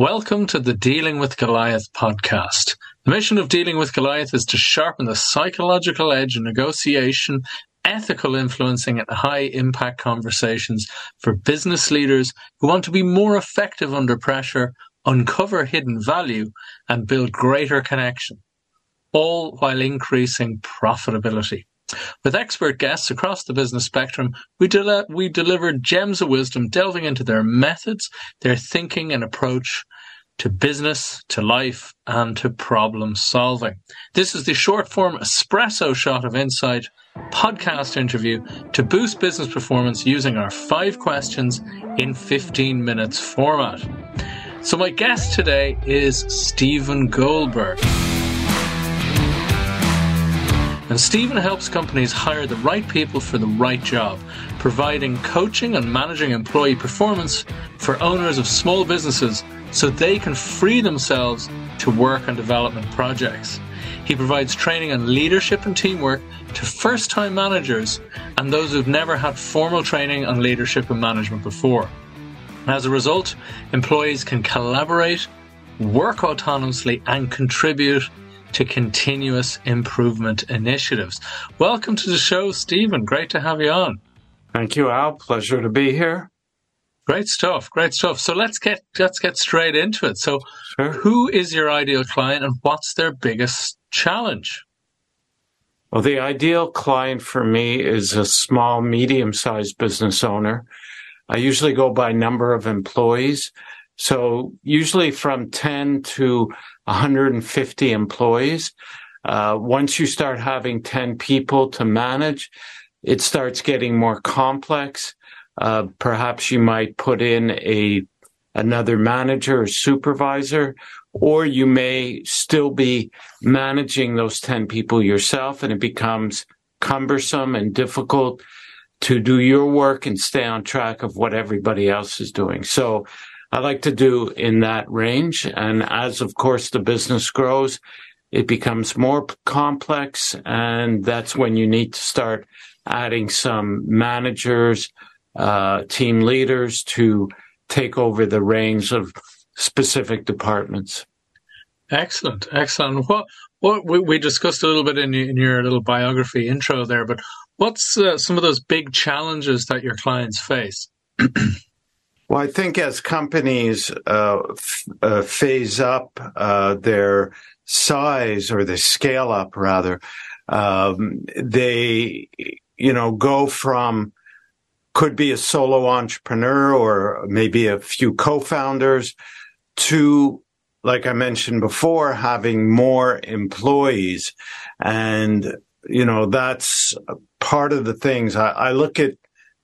Welcome to the Dealing with Goliath podcast. The mission of Dealing with Goliath is to sharpen the psychological edge in negotiation, ethical influencing, and high-impact conversations for business leaders who want to be more effective under pressure, uncover hidden value, and build greater connection, all while increasing profitability. With expert guests across the business spectrum, we deliver gems of wisdom delving into their methods, their thinking and approach to business, to life, and to problem solving. This is the short-form espresso shot of insight podcast interview to boost business performance using our 5 questions in 15 minutes format. So my guest today is Stephen Goldberg. And Stephen helps companies hire the right people for the right job, providing coaching and managing employee performance for owners of small businesses so they can free themselves to work on development projects. He provides training on leadership and teamwork to first-time managers and those who've never had formal training on leadership and management before. And as a result, employees can collaborate, work autonomously, and contribute to continuous improvement initiatives. Welcome to the show, Stephen. Great to have you on. Thank you, Al. Pleasure to be here. Great stuff. Great stuff. So let's get straight into it. So sure. Who is your ideal client and what's their biggest challenge? Well, the ideal client for me is a small, medium-sized business owner. I usually go by number of employees. So usually from 10 to 150 employees. Once you start having 10 people to manage, it starts getting more complex. Perhaps you might put in another manager or supervisor, or you may still be managing those 10 people yourself, and it becomes cumbersome and difficult to do your work and stay on track of what everybody else is doing. So I like to do in that range. And as, of course, the business grows, it becomes more complex. And that's when you need to start adding some managers, team leaders to take over the reins of specific departments. Excellent. Excellent. What we discussed a little bit in your little biography intro there, but what's some of those big challenges that your clients face? Well, I think as companies phase up their size, or they scale up rather, they, go from could be a solo entrepreneur or maybe a few co-founders to, like I mentioned before, having more employees. And, that's part of the things I look at.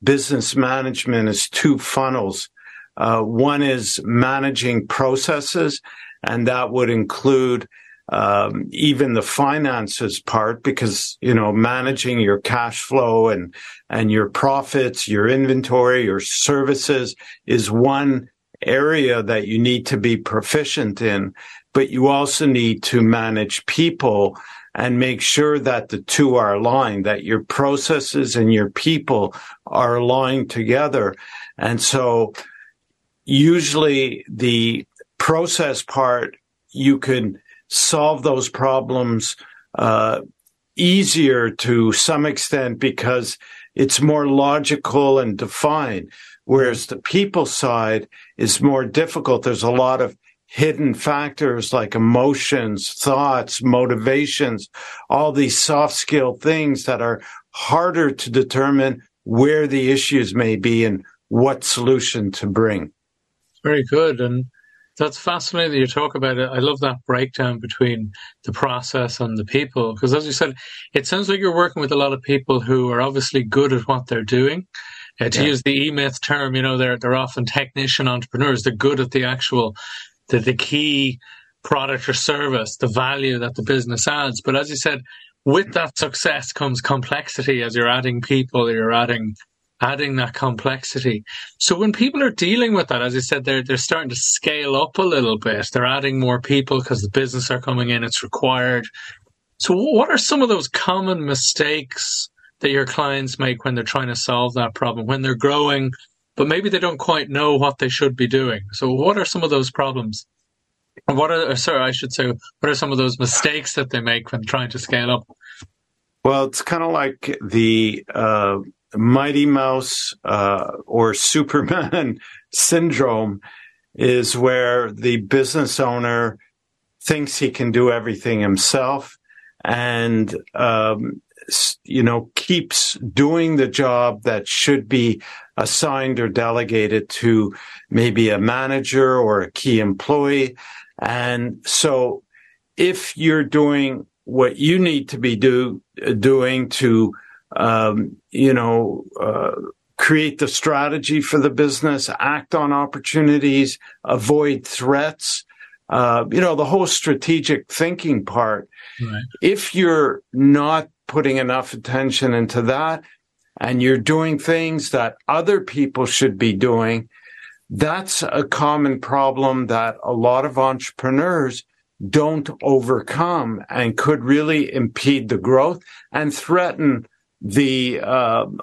Business management is 2 funnels. One is managing processes, and that would include even the finances part, because, managing your cash flow and your profits, your inventory, your services is one area that you need to be proficient in. But you also need to manage people and make sure that the two are aligned, that your processes and your people are aligned together. And so usually the process part, you can solve those problems easier to some extent because it's more logical and defined, whereas the people side is more difficult. There's a lot of hidden factors like emotions, thoughts, motivations, all these soft skill things that are harder to determine where the issues may be and what solution to bring. Very good. And that's fascinating that you talk about it. I love that breakdown between the process and the people, because as you said, it sounds like you're working with a lot of people who are obviously good at what they're doing. To use the E-Myth term, they're often technician entrepreneurs. They're good at the actual, the key product or service, the value that the business adds. But as you said, with that success comes complexity. As you're adding people, you're adding that complexity. So when people are dealing with that, as you said, they're starting to scale up a little bit. They're adding more people because the business are coming in. It's required. So what are some of those common mistakes that your clients make when they're trying to solve that problem, when they're growing but maybe they don't quite know what they should be doing. So what are some of those problems? What are some of those mistakes that they make when trying to scale up? Well, it's kind of like the Mighty Mouse or Superman syndrome, is where the business owner thinks he can do everything himself and, keeps doing the job that should be assigned or delegated to maybe a manager or a key employee. And so if you're doing what you need to be doing to, create the strategy for the business, act on opportunities, avoid threats, the whole strategic thinking part. Right. If you're not putting enough attention into that and you're doing things that other people should be doing, that's a common problem that a lot of entrepreneurs don't overcome and could really impede the growth and threaten the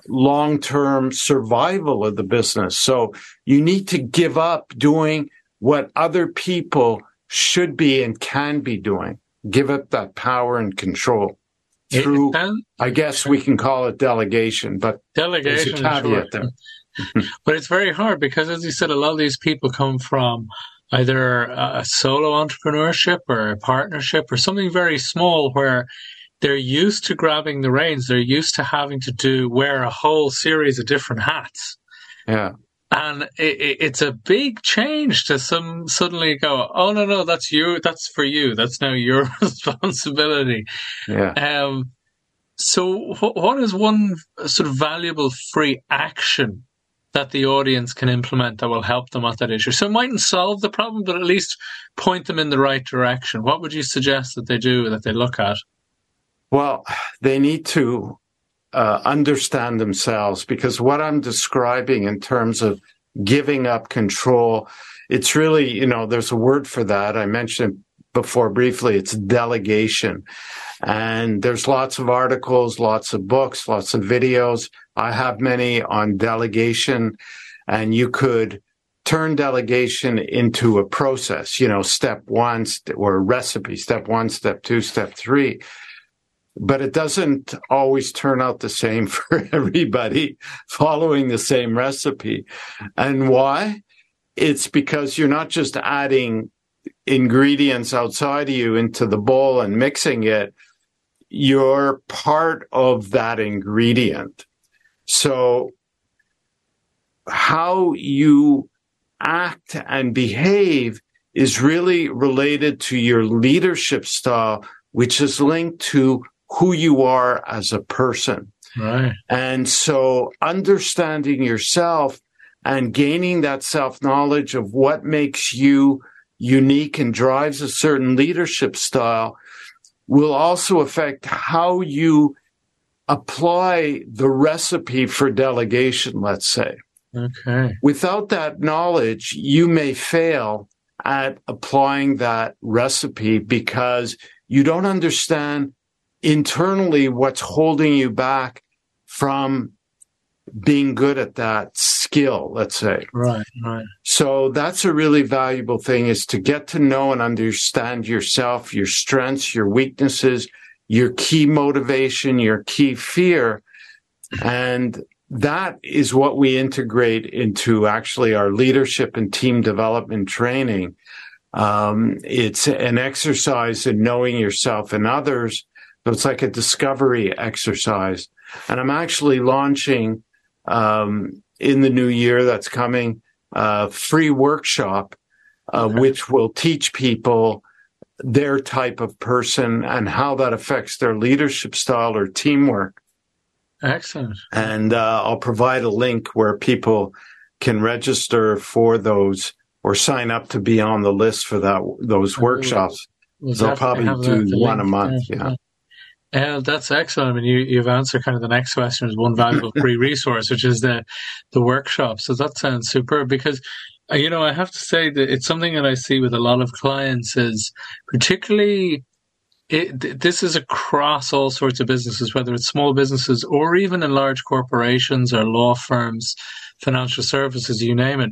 long-term survival of the business. So you need to give up doing what other people should be and can be doing. Give up that power and control through, I guess we can call it delegation, but delegation, there's a caveat there. But it's very hard because, as you said, a lot of these people come from either a solo entrepreneurship or a partnership or something very small where they're used to grabbing the reins. They're used to having to wear a whole series of different hats. Yeah. And it's a big change to some suddenly go, oh, no, that's you. That's for you. That's now your responsibility. Yeah. So what is one sort of valuable free action that the audience can implement that will help them at that issue? So it mightn't solve the problem, but at least point them in the right direction. What would you suggest that they do, that they look at? Well, they need to understand themselves, because what I'm describing in terms of giving up control, it's really, there's a word for that. I mentioned before briefly, it's delegation. And there's lots of articles, lots of books, lots of videos. I have many on delegation, and you could turn delegation into a process, step one or a recipe, step one, step two, step three. But it doesn't always turn out the same for everybody following the same recipe. And why? It's because you're not just adding ingredients outside of you into the bowl and mixing it. You're part of that ingredient. So how you act and behave is really related to your leadership style, which is linked to who you are as a person. Right. And so understanding yourself and gaining that self-knowledge of what makes you unique and drives a certain leadership style will also affect how you apply the recipe for delegation, let's say. Okay. Without that knowledge, you may fail at applying that recipe because you don't understand internally what's holding you back from being good at that skill, let's say. Right. So that's a really valuable thing, is to get to know and understand yourself, your strengths, your weaknesses, your key motivation, your key fear. And that is what we integrate into actually our leadership and team development training. It's an exercise in knowing yourself and others. So it's like a discovery exercise. And I'm actually launching, in the new year that's coming, a free workshop, which will teach people their type of person and how that affects their leadership style or teamwork. Excellent. And I'll provide a link where people can register for those or sign up to be on the list for those workshops. They'll probably do one a month. Yeah. That's excellent. I mean, you've answered kind of the next question as one valuable free resource, which is the workshop. So that sounds superb, because, I have to say that it's something that I see with a lot of clients is particularly, this is across all sorts of businesses, whether it's small businesses or even in large corporations or law firms, financial services, you name it.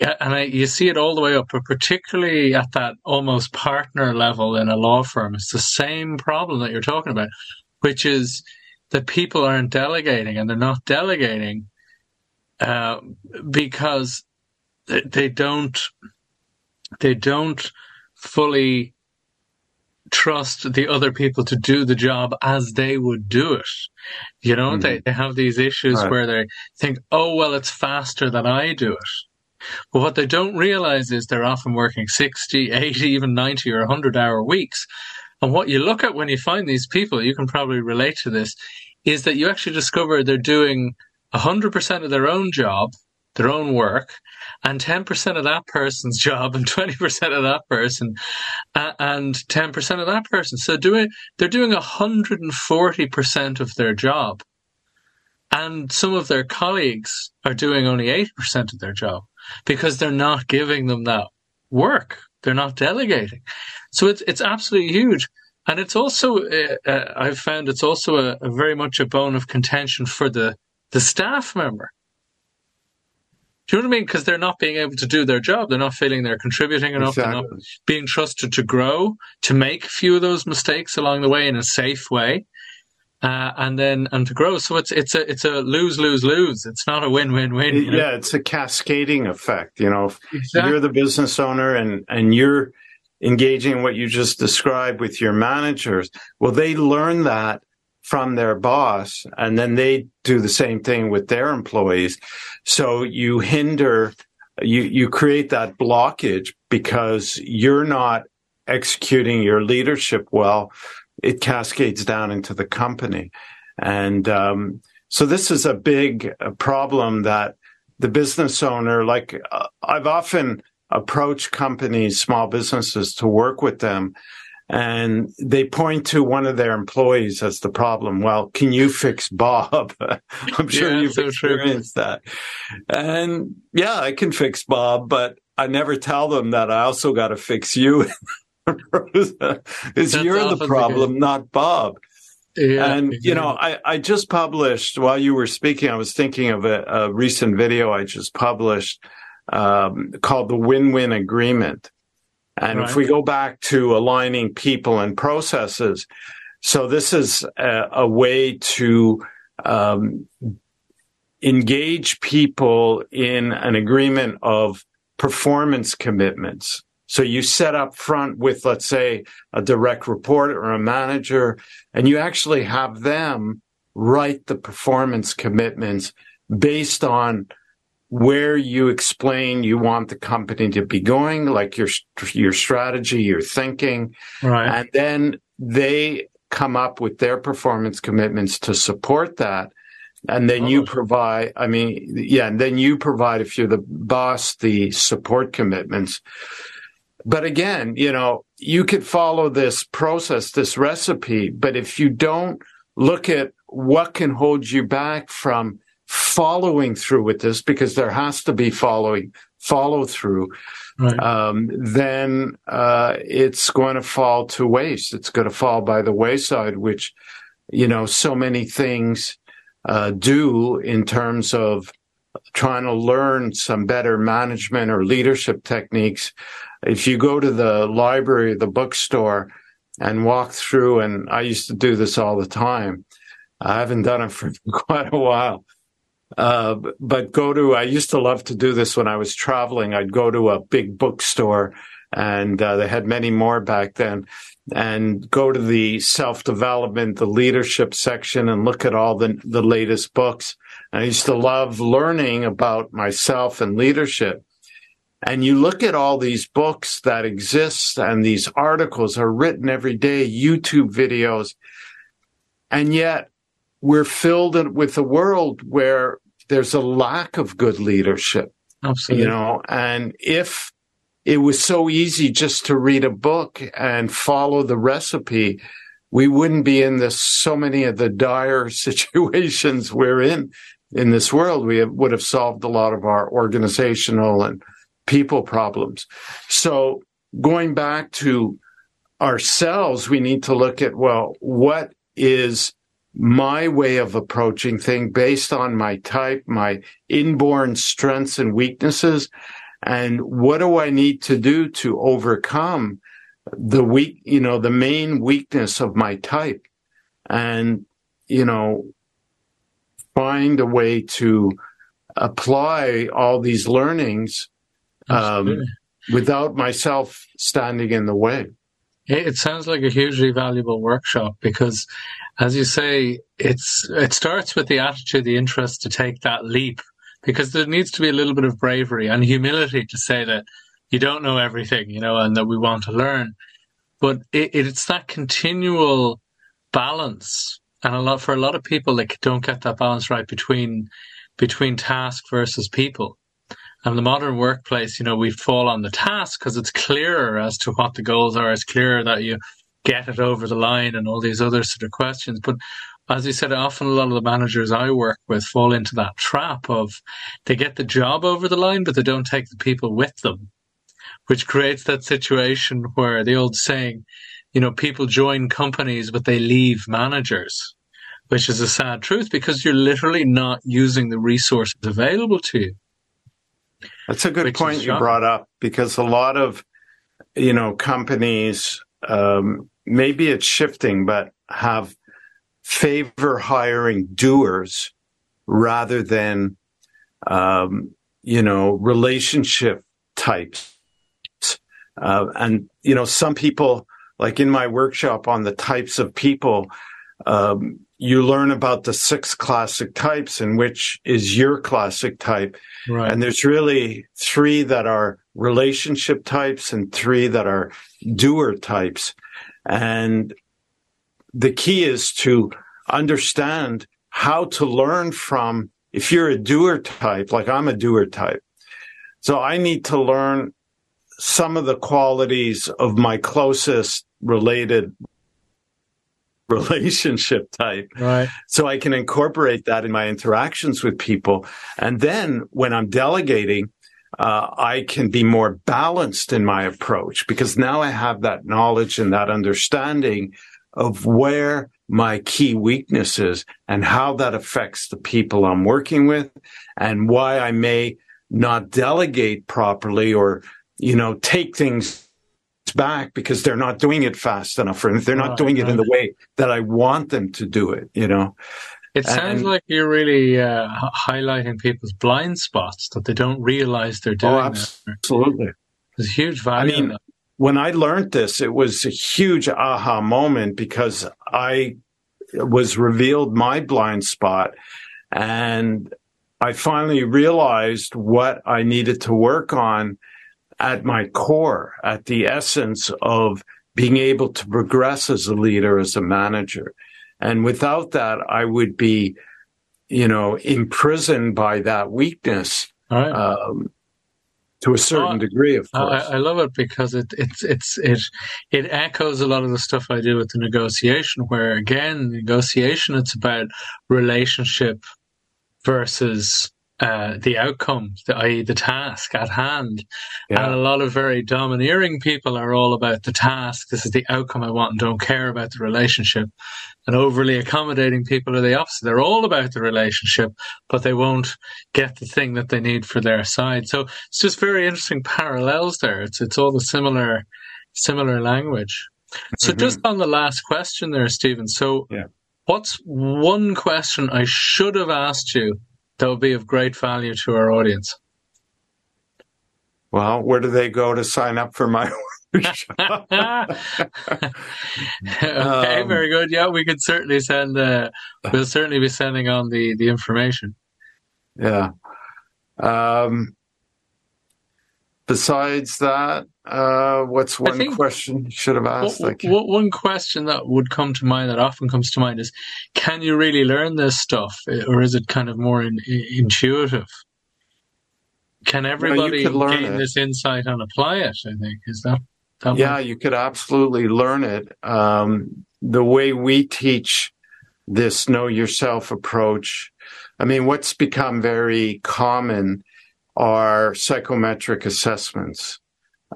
Yeah, and you see it all the way up, but particularly at that almost partner level in a law firm, it's the same problem that you're talking about, which is that people aren't delegating, and they're not delegating because they don't fully trust the other people to do the job as they would do it. You know, they have these issues where they think, oh, well, it's faster than I do it. But what they don't realize is they're often working 60, 80, even 90 or 100-hour weeks. And what you look at when you find these people, you can probably relate to this, is that you actually discover they're doing 100% of their own job, their own work, and 10% of that person's job, and 20% of that person, and 10% of that person. So they're doing 140% of their job. And some of their colleagues are doing only 80% of their job because they're not giving them that work. They're not delegating. So it's absolutely huge. And it's also, I've found it's also a very much a bone of contention for the staff member. Do you know what I mean? Because they're not being able to do their job. They're not feeling they're contributing enough. Exactly. They're not being trusted to grow, to make a few of those mistakes along the way in a safe way. And to grow. So it's a lose, lose, lose. It's not a win, win, win. You know? Yeah. It's a cascading effect. You know, exactly. You're the business owner and you're engaging in what you just described with your managers. Well, they learn that from their boss and then they do the same thing with their employees. So you hinder, you create that blockage because you're not executing your leadership well. It cascades down into the company. And so this is a big problem that the business owner, like I've often approached companies, small businesses to work with them, and they point to one of their employees as the problem. Well, can you fix Bob? I'm sure you've experienced that. And yeah, I can fix Bob, but I never tell them that I also got to fix you. Rosa, you're the problem, not Bob. Yeah, and, you know, I just published, while you were speaking, I was thinking of a recent video I just published called The Win-Win Agreement. And if we go back to aligning people and processes, so this is a way to engage people in an agreement of performance commitments. So you set up front with, let's say, a direct report or a manager, and you actually have them write the performance commitments based on where you explain you want the company to be going, like your strategy, your thinking. Right. And then they come up with their performance commitments to support that. And then you provide, and then you provide, if you're the boss, the support commitments. But again, you know, you could follow this process, this recipe, but if you don't look at what can hold you back from following through with this, because there has to be follow through, then it's going to fall to waste. It's going to fall by the wayside, which, you know, so many things do in terms of trying to learn some better management or leadership techniques. If you go to the library, the bookstore, and walk through, and I used to do this all the time. I haven't done it for quite a while. But I used to love to do this when I was traveling. I'd go to a big bookstore, and they had many more back then, and go to the self-development, the leadership section, and look at all the latest books. And I used to love learning about myself and leadership. And you look at all these books that exist, and these articles are written every day, YouTube videos. And yet we're filled with a world where there's a lack of good leadership. Absolutely. You know, and if it was so easy just to read a book and follow the recipe, we wouldn't be in this, so many of the dire situations we're in this world. We would have solved a lot of our organizational and people problems. So going back to ourselves, we need to look at, well, what is my way of approaching things based on my type, my inborn strengths and weaknesses, and what do I need to do to overcome the weak, you know, the main weakness of my type, and, you know, find a way to apply all these learnings without myself standing in the way. It sounds like a hugely valuable workshop because, as you say, it starts with the attitude, the interest to take that leap, because there needs to be a little bit of bravery and humility to say that you don't know everything, you know, and that we want to learn. But it's that continual balance. And for a lot of people, they don't get that balance right between task versus people. And the modern workplace, you know, we fall on the task because it's clearer as to what the goals are. It's clearer that you get it over the line and all these other sort of questions. But as you said, often a lot of the managers I work with fall into that trap of they get the job over the line, but they don't take the people with them, which creates that situation where the old saying, you know, people join companies, but they leave managers, which is a sad truth because you're literally not using the resources available to you. That's a good point you brought up, because a lot of, you know, companies, maybe it's shifting, but favor hiring doers rather than, you know, relationship types. And, you know, some people, like in my workshop on the types of people, you learn about the 6 classic types and which is your classic type. Right. And there's really 3 that are relationship types and 3 that are doer types. And the key is to understand how to learn from, if you're a doer type, like I'm a doer type. So I need to learn some of the qualities of my closest related relationship type. Right. So I can incorporate that in my interactions with people. And then when I'm delegating, I can be more balanced in my approach because now I have that knowledge and that understanding of where my key weakness is and how that affects the people I'm working with and why I may not delegate properly or, you know, take things back because they're not doing it fast enough, or they're not doing it in the way that I want them to do it, you know. It sounds like you're really highlighting people's blind spots that they don't realize they're doing. Oh, absolutely. There's huge value. I mean, when I learned this, it was a huge aha moment because I was revealed my blind spot and I finally realized what I needed to work on at my core, at the essence of being able to progress as a leader, as a manager. And without that, I would be, you know, imprisoned by that weakness to a certain degree, of course. I love it because it echoes a lot of the stuff I do with the negotiation, where, again, negotiation, it's about relationship versus the outcome, i.e. the task at hand. Yeah. And a lot of very domineering people are all about the task. This is the outcome I want and don't care about the relationship. And overly accommodating people are the opposite. They're all about the relationship, but they won't get the thing that they need for their side. So it's just very interesting parallels there. It's all the similar language. Mm-hmm. So just on the last question there, Stephen. So what's one question I should have asked you that would be of great value to our audience? Well, where do they go to sign up for my workshop? Okay, very good. Yeah, we could certainly send, we'll certainly be sending on the information. Yeah. Besides that, what's one question you should have asked? One question that would come to mind, that often comes to mind, is can you really learn this stuff, or is it kind of more intuitive? Can everybody gain this insight and apply it, I think? Is that yeah, one? You could absolutely learn it. The way we teach this know yourself approach, I mean, what's become very common are psychometric assessments.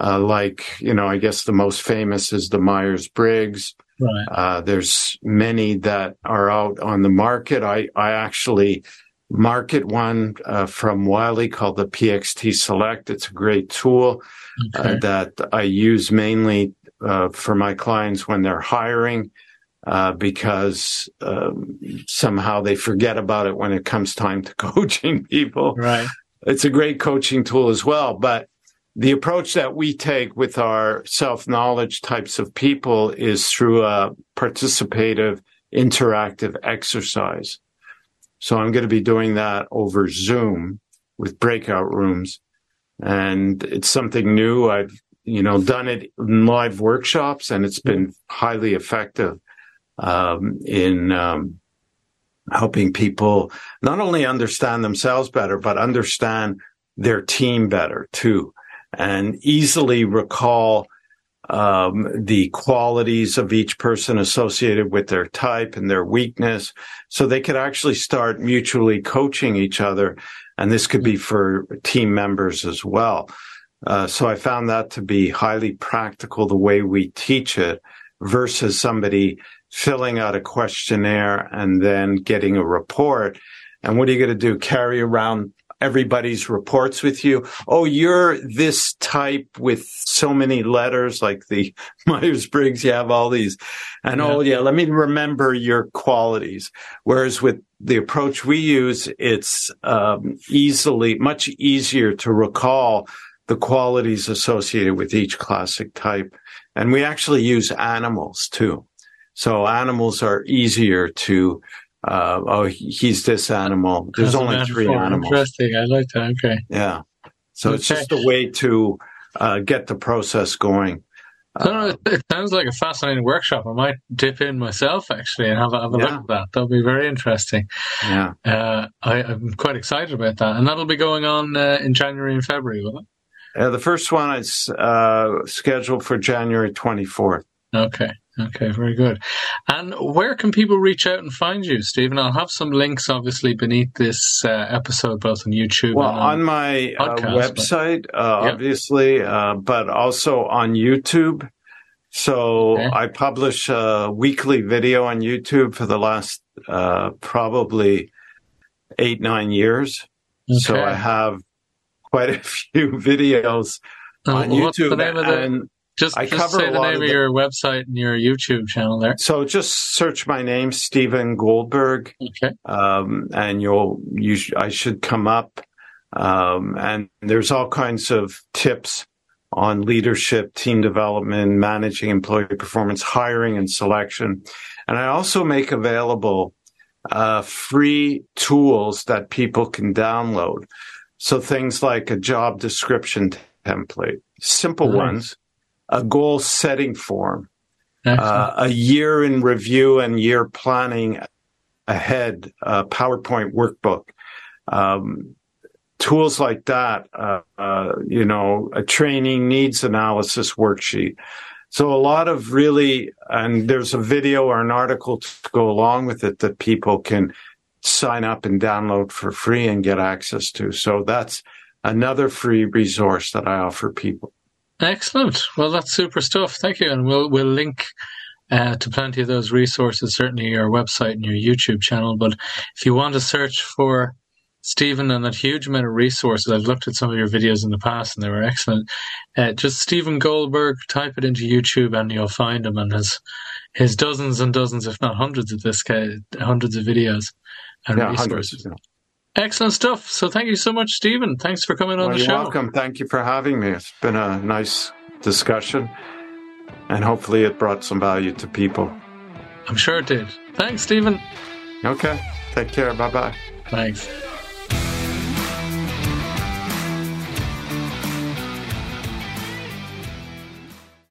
Like, you know, I guess the most famous is the Myers-Briggs, Right. There's many that are out on the market. I actually market one from Wiley called the PXT Select. It's a great tool that I use mainly for my clients when they're hiring because somehow they forget about it when it comes time to coaching people. Right. It's a great coaching tool as well, but the approach that we take with our self-knowledge types of people is through a participative, interactive exercise. So I'm going to be doing that over Zoom with breakout rooms. And it's something new. I've, done it in live workshops, and it's been highly effective in helping people not only understand themselves better, but understand their team better too. And easily recall the qualities of each person associated with their type and their weakness, so they could actually start mutually coaching each other. And this could be for team members as well. So I found that to be highly practical, the way we teach it, versus somebody filling out a questionnaire and then getting a report. And what are you going to do? Carry around everybody's reports with you? Oh, you're this type with so many letters, like the Myers-Briggs, you have all these. And yeah. Oh, yeah, let me remember your qualities. Whereas with the approach we use, it's much easier to recall the qualities associated with each classic type. And we actually use animals too. So animals are easier to he's this animal. There's only three animals. Interesting. I like that. Okay. Yeah. So it's just a way to get the process going. It sounds like a fascinating workshop. I might dip in myself, actually, and have a look at that. That'll be very interesting. Yeah. I'm quite excited about that. And that'll be going on in January and February, will it? The first one is scheduled for January 24th. Okay. Okay, very good. And where can people reach out and find you, Stephen? I'll have some links, obviously, beneath this episode, both on YouTube and on my podcast, website, obviously, but also on YouTube. So I publish a weekly video on YouTube for the last probably 8-9 years. Okay. So I have quite a few videos on YouTube. Just say the name of your website and your YouTube channel there. So just search my name, Stephen Goldberg, and I should come up. And there's all kinds of tips on leadership, team development, managing employee performance, hiring and selection. And I also make available free tools that people can download. So things like a job description template, simple ones. A goal-setting form, a year in review and year planning ahead, PowerPoint workbook, tools like that, a training needs analysis worksheet. So a lot of and there's a video or an article to go along with it that people can sign up and download for free and get access to. So that's another free resource that I offer people. Excellent. Well, that's super stuff. Thank you. And we'll link to plenty of those resources, certainly your website and your YouTube channel. But if you want to search for Stephen and that huge amount of resources, I've looked at some of your videos in the past and they were excellent. Just Stephen Goldberg, type it into YouTube and you'll find him and his dozens and dozens, if not hundreds of hundreds of videos and resources. Hundreds, Excellent stuff. So thank you so much, Stephen. Thanks for coming on the show. You're welcome. Thank you for having me. It's been a nice discussion, and hopefully it brought some value to people. I'm sure it did. Thanks, Stephen. Okay. Take care. Bye-bye. Thanks.